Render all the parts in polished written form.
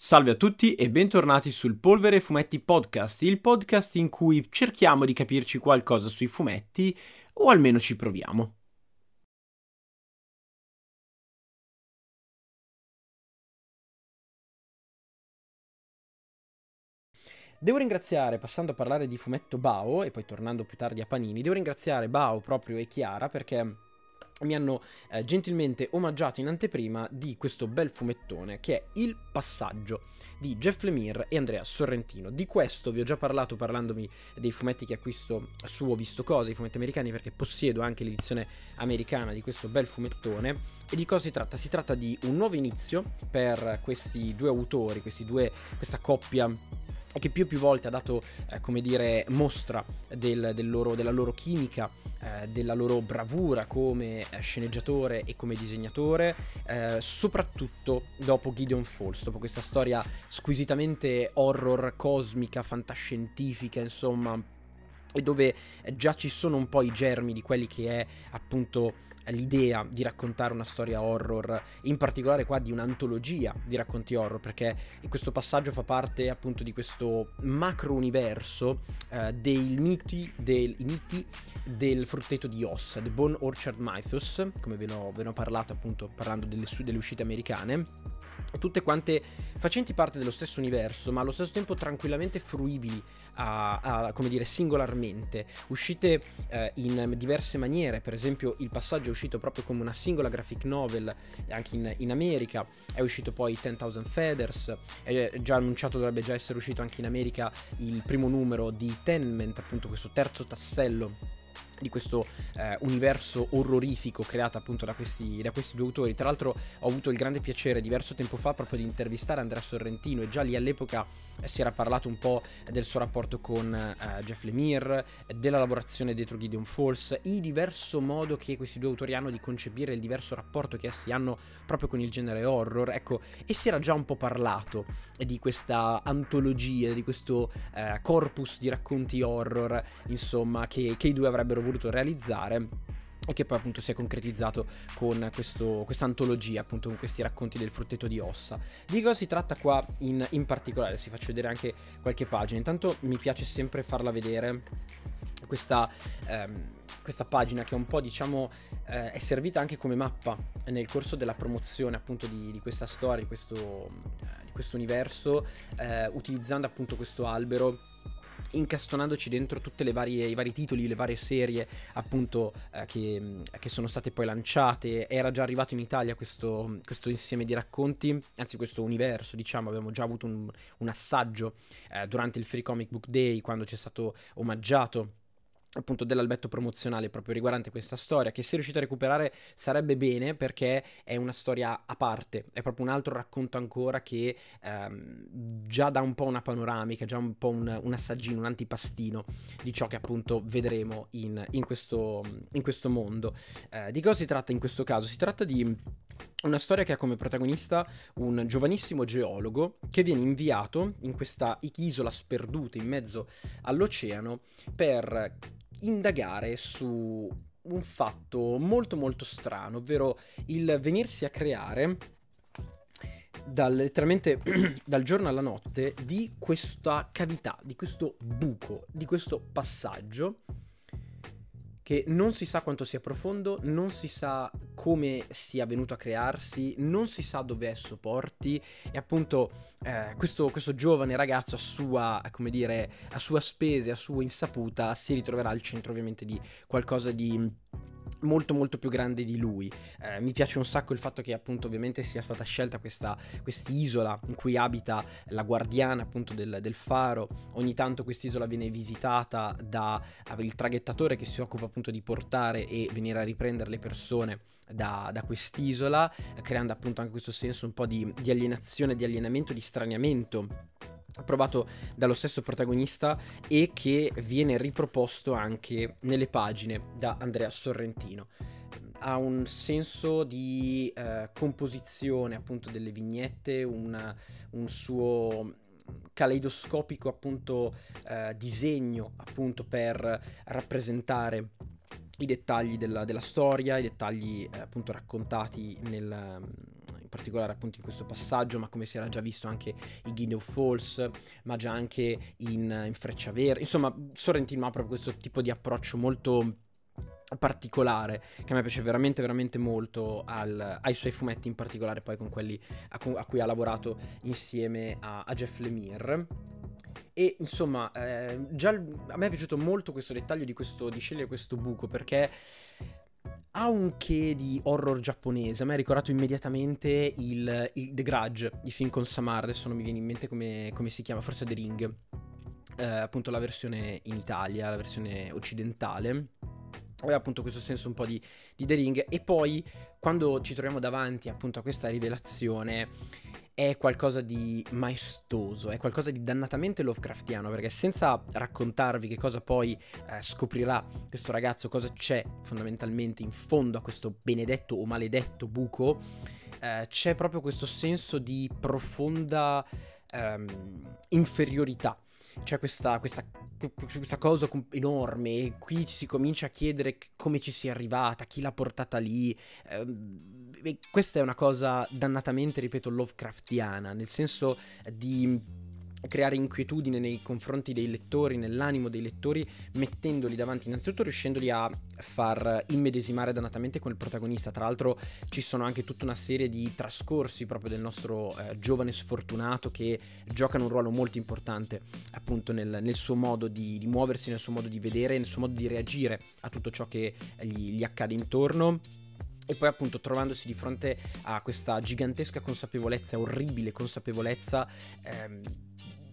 Salve a tutti e bentornati sul Polvere Fumetti Podcast, il podcast in cui cerchiamo di capirci qualcosa sui fumetti, o almeno ci proviamo. Devo ringraziare, passando a parlare di fumetto Bao, e poi tornando più tardi a Panini, devo ringraziare Bao proprio e Chiara perché mi hanno gentilmente omaggiato in anteprima di questo bel fumettone che è Il Passaggio di Jeff Lemire e Andrea Sorrentino. Di questo vi ho già parlato parlandomi dei fumetti che acquisto su Ho Visto Cosa, i fumetti americani, perché possiedo anche l'edizione americana di questo bel fumettone. E di cosa si tratta? Si tratta di un nuovo inizio per questi due autori, questa coppia che più volte ha dato, come dire, mostra della loro chimica, della loro bravura come sceneggiatore e come disegnatore, soprattutto dopo Gideon Falls, dopo questa storia squisitamente horror, cosmica, fantascientifica, insomma, e dove già ci sono un po' i germi di quelli che è appunto l'idea di raccontare una storia horror, in particolare qua di un'antologia di racconti horror, perché questo passaggio fa parte appunto di questo macro universo dei miti del frutteto di ossa, The Bone Orchard Mythos, come ve ne ho parlato appunto parlando delle uscite americane, tutte quante facenti parte dello stesso universo ma allo stesso tempo tranquillamente fruibili a come dire singolarmente, uscite in diverse maniere. Per esempio Il Passaggio è uscito proprio come una singola graphic novel anche in America, è uscito poi Ten Thousand Feathers, è già annunciato, dovrebbe già essere uscito anche in America il primo numero di Tenement, appunto questo terzo tassello di questo universo orrorifico creato appunto da questi due autori. Tra l'altro ho avuto il grande piacere diverso tempo fa proprio di intervistare Andrea Sorrentino, e già lì all'epoca si era parlato un po' del suo rapporto con Jeff Lemire, della lavorazione dietro Gideon Falls, il diverso modo che questi due autori hanno di concepire il diverso rapporto che essi hanno proprio con il genere horror, ecco, e si era già un po' parlato di questa antologia, di questo corpus di racconti horror, insomma, che i due avrebbero voluto realizzare e che poi appunto si è concretizzato con questa antologia, appunto con questi racconti del frutteto di ossa. Di cosa si tratta qua in particolare? Vi faccio vedere anche qualche pagina, intanto mi piace sempre farla vedere questa pagina che è un po', diciamo, è servita anche come mappa nel corso della promozione appunto di questa storia, di questo universo, utilizzando appunto questo albero, incastonandoci dentro tutte i vari titoli, le varie serie appunto che sono state poi lanciate. Era già arrivato in Italia questo insieme di racconti, anzi questo universo, diciamo, abbiamo già avuto un assaggio durante il Free Comic Book Day, quando ci è stato omaggiato appunto dell'albetto promozionale proprio riguardante questa storia, che se riuscite a recuperare sarebbe bene, perché è una storia a parte, è proprio un altro racconto ancora che già dà un po' una panoramica, già un po' un assaggino, un antipastino di ciò che appunto vedremo in questo mondo. Di cosa si tratta in questo caso? Si tratta di una storia che ha come protagonista un giovanissimo geologo che viene inviato in questa isola sperduta in mezzo all'oceano per indagare su un fatto molto molto strano, ovvero il venirsi a creare letteralmente dal giorno alla notte di questa cavità, di questo buco, di questo passaggio che non si sa quanto sia profondo, non si sa come sia venuto a crearsi, non si sa dove esso porti, e appunto questo giovane ragazzo a sua spesa, a sua insaputa, si ritroverà al centro ovviamente di qualcosa di molto molto più grande di lui. Mi piace un sacco il fatto che appunto ovviamente sia stata scelta quest'isola in cui abita la guardiana appunto del faro. Ogni tanto quest'isola viene visitata da il traghettatore che si occupa appunto di portare e venire a riprendere le persone da quest'isola, creando appunto anche questo senso un po' di alienazione, di alienamento, di straniamento provato dallo stesso protagonista, e che viene riproposto anche nelle pagine da Andrea Sorrentino. Ha un senso di composizione appunto delle vignette, un suo caleidoscopico appunto disegno appunto per rappresentare i dettagli della storia, i dettagli appunto raccontati in particolare appunto in questo passaggio, ma come si era già visto anche in Gideon Falls, ma già anche in Freccia Verde. Insomma, Sorrentino ha proprio questo tipo di approccio molto particolare che a me piace veramente veramente molto ai suoi fumetti, in particolare poi con quelli a cui ha lavorato insieme a Jeff Lemire. E insomma già a me è piaciuto molto questo dettaglio di scegliere questo buco, perché ha un che di horror giapponese. A me ha ricordato immediatamente il The Grudge, il film con Samara, adesso non mi viene in mente come si chiama, forse The Ring, appunto la versione in Italia, la versione occidentale. Aveva appunto questo senso un po' di The Ring, e poi quando ci troviamo davanti appunto a questa rivelazione è qualcosa di maestoso, è qualcosa di dannatamente Lovecraftiano, perché senza raccontarvi che cosa poi scoprirà questo ragazzo, cosa c'è fondamentalmente in fondo a questo benedetto o maledetto buco, c'è proprio questo senso di profonda inferiorità. C'è questa cosa enorme, e qui si comincia a chiedere come ci sia arrivata, chi l'ha portata lì. E questa è una cosa dannatamente, ripeto, Lovecraftiana, nel senso di creare inquietudine nei confronti dei lettori, nell'animo dei lettori, mettendoli davanti, innanzitutto riuscendoli a far immedesimare dannatamente con il protagonista. Tra l'altro ci sono anche tutta una serie di trascorsi proprio del nostro giovane sfortunato, che giocano un ruolo molto importante appunto nel suo modo di muoversi, nel suo modo di vedere, nel suo modo di reagire a tutto ciò che gli accade intorno. E poi appunto trovandosi di fronte a questa gigantesca consapevolezza, orribile consapevolezza,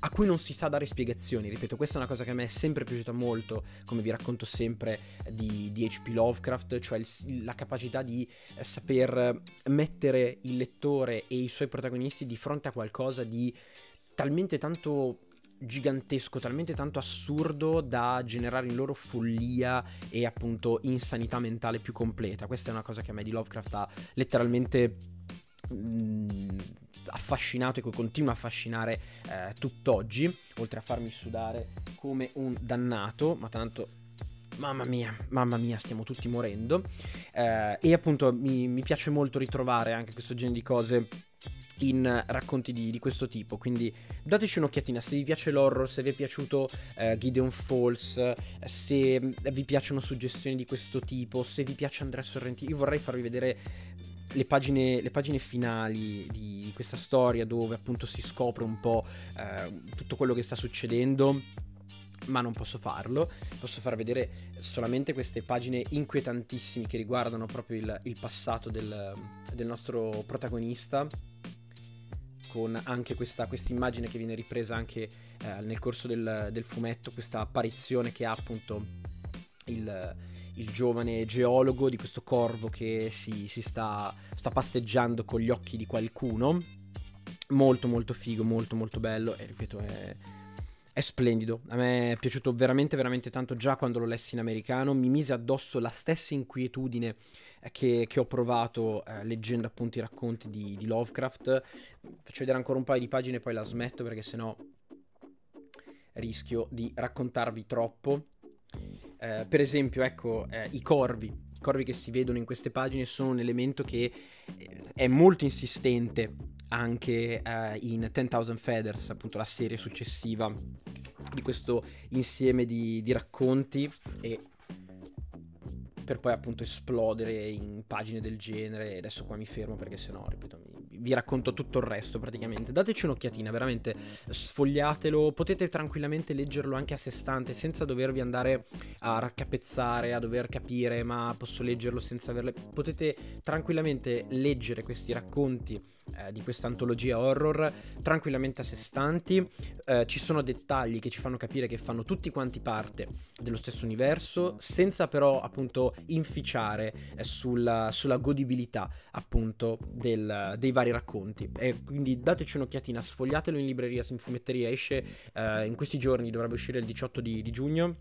a cui non si sa dare spiegazioni. Ripeto, questa è una cosa che a me è sempre piaciuta molto, come vi racconto sempre, di H.P. Lovecraft, cioè la capacità di saper mettere il lettore e i suoi protagonisti di fronte a qualcosa di talmente tanto gigantesco, talmente tanto assurdo da generare in loro follia e appunto insanità mentale più completa. Questa è una cosa che a me di Lovecraft ha letteralmente affascinato e che continua a affascinare tutt'oggi, oltre a farmi sudare come un dannato, ma tanto mamma mia, stiamo tutti morendo. E appunto mi piace molto ritrovare anche questo genere di cose in racconti di questo tipo, quindi dateci un'occhiatina se vi piace l'horror, se vi è piaciuto Gideon Falls, se vi piacciono suggestioni di questo tipo, se vi piace Andrea Sorrentino. Io vorrei farvi vedere le pagine finali di questa storia, dove appunto si scopre un po' tutto quello che sta succedendo, ma non posso farlo, posso far vedere solamente queste pagine inquietantissime che riguardano proprio il passato del nostro protagonista, con anche questa immagine che viene ripresa anche nel corso del fumetto, questa apparizione che ha appunto il giovane geologo, di questo corvo che si sta pasteggiando con gli occhi di qualcuno. Molto molto figo, molto molto bello, e ripeto è splendido. A me è piaciuto veramente veramente tanto. Già quando l'ho lessi in americano mi mise addosso la stessa inquietudine che ho provato leggendo appunto i racconti di Lovecraft. Faccio vedere ancora un paio di pagine e poi la smetto, perché sennò rischio di raccontarvi troppo. Per esempio, ecco, i corvi che si vedono in queste pagine sono un elemento che è molto insistente anche in 10,000 Feathers, appunto la serie successiva di questo insieme di racconti, e per poi appunto esplodere in pagine del genere. Adesso qua mi fermo, perché sennò, ripeto, vi racconto tutto il resto praticamente. Dateci un'occhiatina, veramente sfogliatelo, potete tranquillamente leggerlo anche a sé stante, senza dovervi andare a raccapezzare, a dover capire ma posso leggerlo senza averle. Potete tranquillamente leggere questi racconti di questa antologia horror tranquillamente a sé stanti. Ci sono dettagli che ci fanno capire che fanno tutti quanti parte dello stesso universo, senza però appunto inficiare sulla godibilità appunto dei vari racconti. E quindi dateci un'occhiatina, sfogliatelo in libreria, in fumetteria. Esce in questi giorni, dovrebbe uscire il 18 di giugno,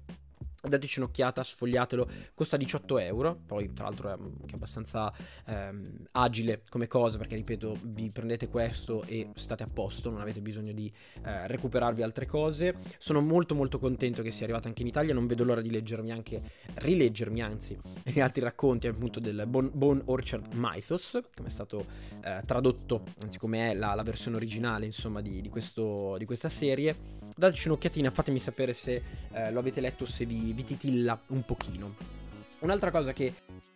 dateci un'occhiata, sfogliatelo, costa 18€, poi tra l'altro è anche abbastanza agile come cosa, perché ripeto, vi prendete questo e state a posto, non avete bisogno di recuperarvi altre cose. Sono molto molto contento che sia arrivato anche in Italia, non vedo l'ora di rileggermi gli altri racconti appunto del Bone Orchard Mythos, come è stato tradotto, anzi come è la versione originale insomma di questa serie. Dateci un'occhiatina, fatemi sapere se lo avete letto, se vi titilla un pochino. Un'altra cosa che